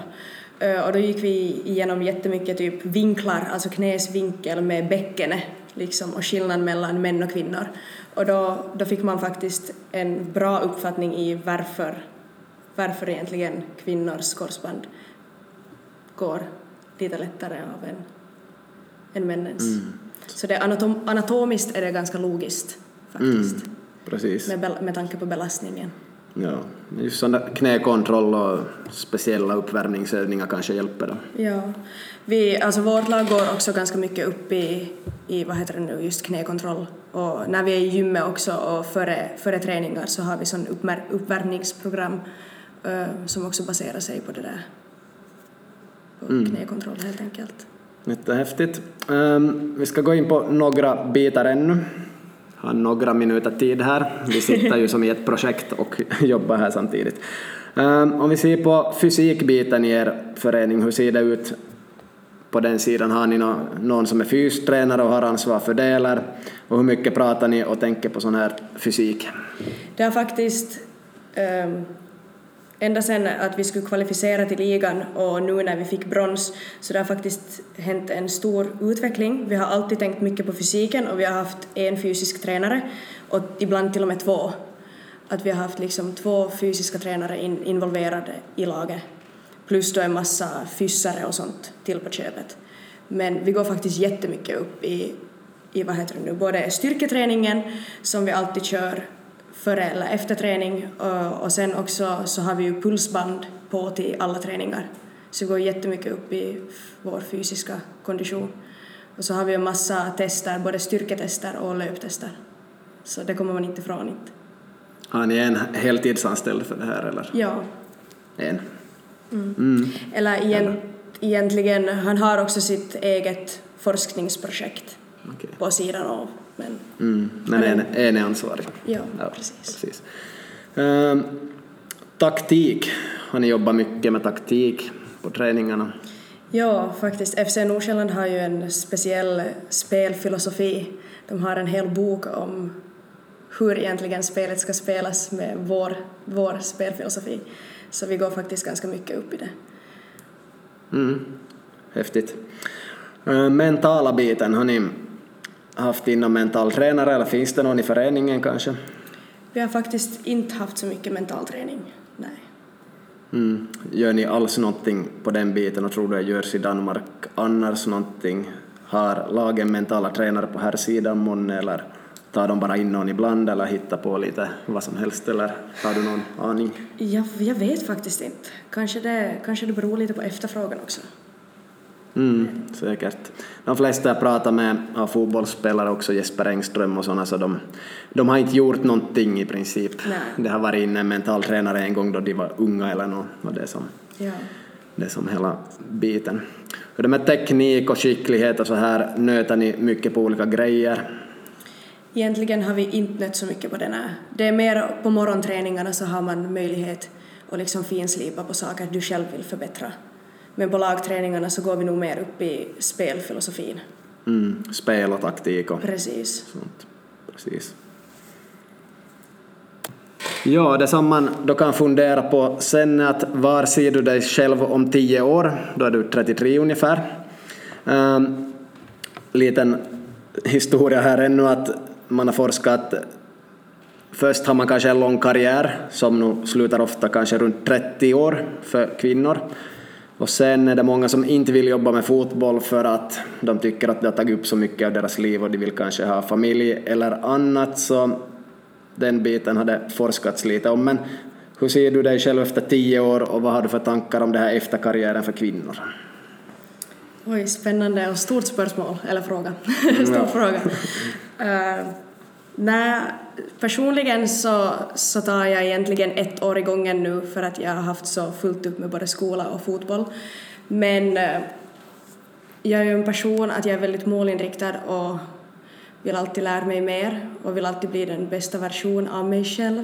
Och då gick vi igenom jättemycket typ vinklar, alltså knäsvinkel med bäckenet. Liksom, och skillnad mellan män och kvinnor. Och då, då fick man faktiskt en bra uppfattning i varför, varför egentligen kvinnors korsband går lite lättare av en, än männens. Mm. Så det anatom- anatomiskt är det ganska logiskt faktiskt. Mm, precis. Med, be- med tanke på belastningen. Ja, just sådana knäkontroll och speciella uppvärmningsövningar kanske hjälper då. Ja, vi, alltså vårt lag går också ganska mycket upp i, i vad heter det nu, just knäkontroll. Och när vi är i gymmet också och före, före träningar så har vi sån uppmär, uppvärmningsprogram uh, som också baserar sig på det där. På mm. knäkontroll helt enkelt. Jättehäftigt. Um, vi ska gå in på några bitar ännu. Har några minuter tid här. Vi sitter ju som i ett projekt och jobbar här samtidigt. Um, om vi ser på fysikbiten i er förening, hur ser det ut? På den sidan har ni no- någon som är fystränare och har ansvar för delar. Och hur mycket pratar ni och tänker på sån här fysik? Det har faktiskt... Um... Ända sen att vi skulle kvalificera till ligan och nu när vi fick brons så det har faktiskt hänt en stor utveckling. Vi har alltid tänkt mycket på fysiken och vi har haft en fysisk tränare och ibland till och med två. Att vi har haft liksom två fysiska tränare in- involverade i laget. Plus då en massa fyssare och sånt till på köpet. Men vi går faktiskt jättemycket upp i, i vad heter det nu, både styrketräningen som vi alltid kör före eller efter träning och sen också så har vi ju pulsband på till alla träningar så vi går jättemycket upp i vår fysiska kondition och så har vi en massa tester, både styrketester och löptester så det kommer man inte ifrån inte. Har ni en heltidsanställd för det här eller? Ja. En? Mm. Mm. Eller egent- egentligen, han har också sitt eget forskningsprojekt okay. på sidan av. Men, mm, men en, en är ansvarig. Ja, ja precis. precis. Ehm, taktik. Har ni jobbat mycket med taktik på träningarna? Ja, faktiskt. F C Nordsjälland har ju en speciell spelfilosofi. De har en hel bok om hur egentligen spelet ska spelas med vår, vår spelfilosofi. Så vi går faktiskt ganska mycket upp i det. Mm, häftigt. Ehm, mentala biten, har ni haft in någon mental tränare eller finns det någon i föreningen kanske? Vi har faktiskt inte haft så mycket mental träning, nej. Mm. Gör ni alls någonting på den biten och tror du det görs i Danmark annars någonting? Har lagen mentala tränare på här sidan månne eller tar de bara in någon ibland eller hittar på lite vad som helst eller har du någon aning? Jag, jag vet faktiskt inte. Kanske det, kanske det beror lite på efterfrågan också. Mm, säkert. De flesta jag pratar med av fotbollsspelare också, Jesper Engström och sådana, så de, de har inte gjort någonting i princip. Nej. Det har varit inne en mental tränare en gång då de var unga eller något, och det som, ja. Det som hela biten. Och det med teknik och skicklighet och så här, nöter ni mycket på olika grejer? Egentligen har vi inte nött så mycket på den här. Det är mer på morgonträningarna så har man möjlighet att liksom finslipa på saker du själv vill förbättra. Men på lagträningarna så går vi nog mer upp i spelfilosofin. Mm, spel och taktik och precis. Sånt. Precis. Ja, det som man då kan fundera på sen att var ser du dig själv om tio år? Då är du trettiotre ungefär. Um, liten historia här ännu att man har forskat. Först har man kanske en lång karriär som nu slutar ofta kanske runt trettio år för kvinnor. Och sen är det många som inte vill jobba med fotboll för att de tycker att det har tagit upp så mycket av deras liv och de vill kanske ha familj eller annat. Så den biten hade forskats lite om. Men hur ser du dig själv efter tio år och vad har du för tankar om det här efter karriären för kvinnor? Oj, spännande och stort spörsmål, eller fråga. Stor ja. fråga. Uh, nej, personligen så, så tar jag egentligen ett år i gången nu för att jag har haft så fullt upp med både skola och fotboll. Men eh, jag är ju en person att jag är väldigt målinriktad och vill alltid lära mig mer och vill alltid bli den bästa version av mig själv.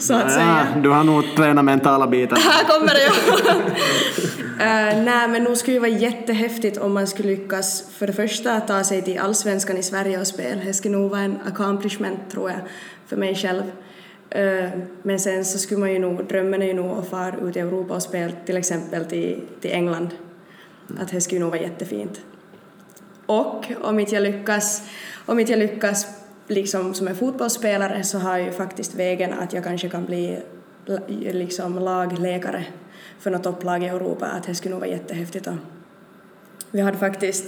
så att säga. Ja, du har nog tränat mentala bitar. Här kommer det ju. uh, nej, men nog skulle det vara jättehäftigt om man skulle lyckas för det första ta sig till allsvenskan i Sverige och spel. Det skulle nog vara en accomplishment tror jag för mig själv. Uh, men sen så skulle man ju nog, drömmen är ju nog att fara ut i Europa och spela till exempel till, till England. Att det skulle nog vara jättefint. Och om inte jag lyckas, om inte jag lyckas liksom som en fotbollsspelare så har ju faktiskt vägen att jag kanske kan bli liksom lagläkare för något topplag i Europa. Att det skulle nog vara jättehäftigt att, Vi hade faktiskt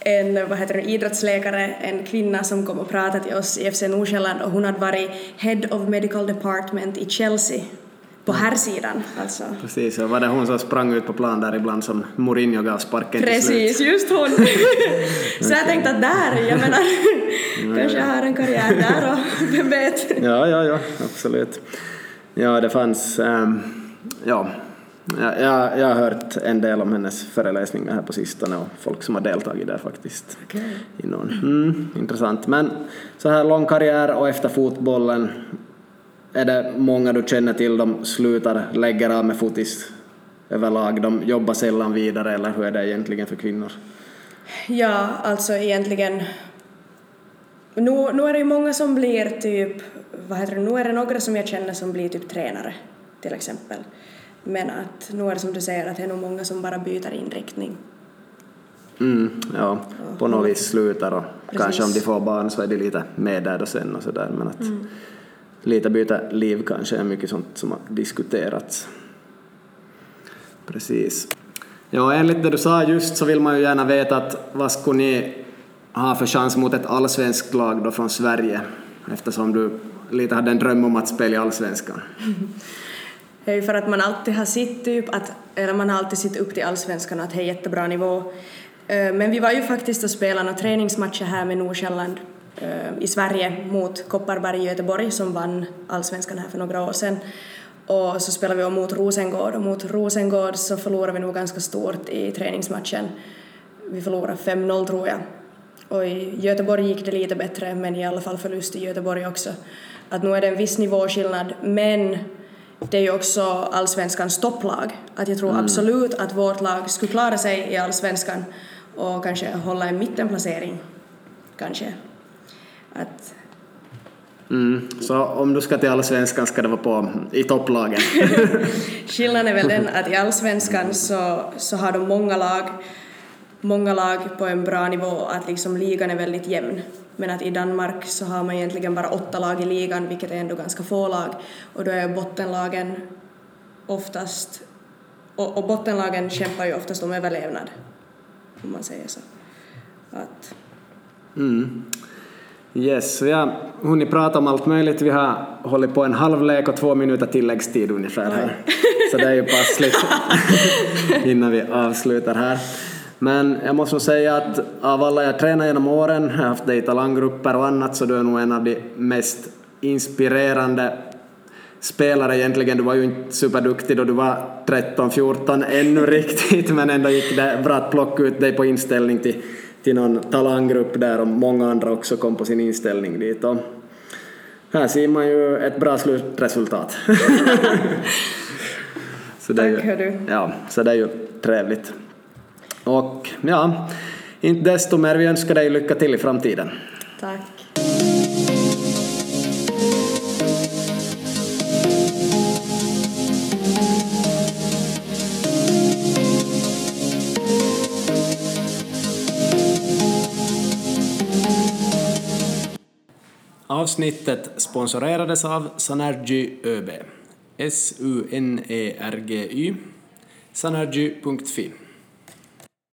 en vad heter det, idrottsläkare, en kvinna som kom och pratade till oss i F C Nordsjælland, och hon hade varit Head of Medical Department i Chelsea. På här sidan alltså. Precis, och var det hon som sprang ut på plan där ibland som Mourinho gav sparken. Precis, till just hon. Så jag tänkte att där, jag menar, kanske jag har en karriär där och vem vet. Ja, ja, ja, absolut. Ja, det fanns, ähm, ja, jag, jag har hört en del om hennes föreläsningar här på sistone och folk som har deltagit där faktiskt. Okej. Okay. Mm, intressant, men så här lång karriär och efter fotbollen. Är det många du känner till, de slutar, lägger av med fotis överlag, de jobbar sällan vidare, eller hur är det egentligen för kvinnor? Ja, alltså egentligen nu, nu är det ju många som blir typ, vad heter det, nu är det några som jag känner som blir typ tränare till exempel, men att nu är det som du säger att det är nog många som bara byter inriktning. Mm, ja, och på något vis slutar och precis. Kanske om de får barn så är det lite med där och sen och sådär, men att mm. lite byta liv kanske är mycket sånt som har diskuterats. Precis. Ja, enligt det du sa just så vill man ju gärna veta att vad skulle ni ha för chans mot ett allsvenskt lag då från Sverige? Eftersom du lite hade en dröm om att spela i allsvenskan. Det är ju för att man alltid har sitt typ att, eller man har alltid sitt upp till allsvenskan att det är jättebra nivå. Men vi var ju faktiskt att spela några träningsmatcher här med Nordsjälland i Sverige mot Kopparberg Göteborg som vann allsvenskan här för några år sedan, och så spelade vi mot Rosengård och mot Rosengård så förlorade vi nog ganska stort i träningsmatchen, vi förlorade fem noll tror jag, och i Göteborg gick det lite bättre men i alla fall förlust i Göteborg också, att nu är det en viss nivåskillnad, men det är ju också allsvenskans topplag, att jag tror mm. absolut att vårt lag skulle klara sig i allsvenskan och kanske hålla en mittenplacering kanske. Att... Mm. Så om du ska till allsvenskan ska det vara på i topplagen. Skillnaden är väl den att i allsvenskan så, så har de många lag många lag på en bra nivå, att liksom ligan är väldigt jämn, men att i Danmark så har man egentligen bara åtta lag i ligan, vilket är ändå ganska få lag, och då är bottenlagen oftast och, och bottenlagen kämpar ju oftast om överlevnad om man säger så att... Mm. Yes, vi har hunnit prata om allt möjligt. Vi har hållit på en halvlek och två minuter tilläggstid ungefär här. Så det är ju passligt innan vi avslutar här. Men jag måste nog säga att av alla jag tränar genom åren, jag har haft dig i talanggrupper och annat, så du är nog en av de mest inspirerande spelare egentligen. Du var ju inte superduktig då du var tretton fjorton ännu riktigt, men ändå gick det bra att plocka ut dig på inställning till till någon talanggrupp där, och många andra också kom på sin inställning dit, och här ser man ju ett bra slutresultat. Så det är ju, tack, hörru. Ja, så det är ju trevligt. Och ja, inte desto mer vi önskar dig lycka till i framtiden. Tack. Avsnittet sponsorerades av Sunergy Ö B, S U N E R G Y, sunergy punkt f i.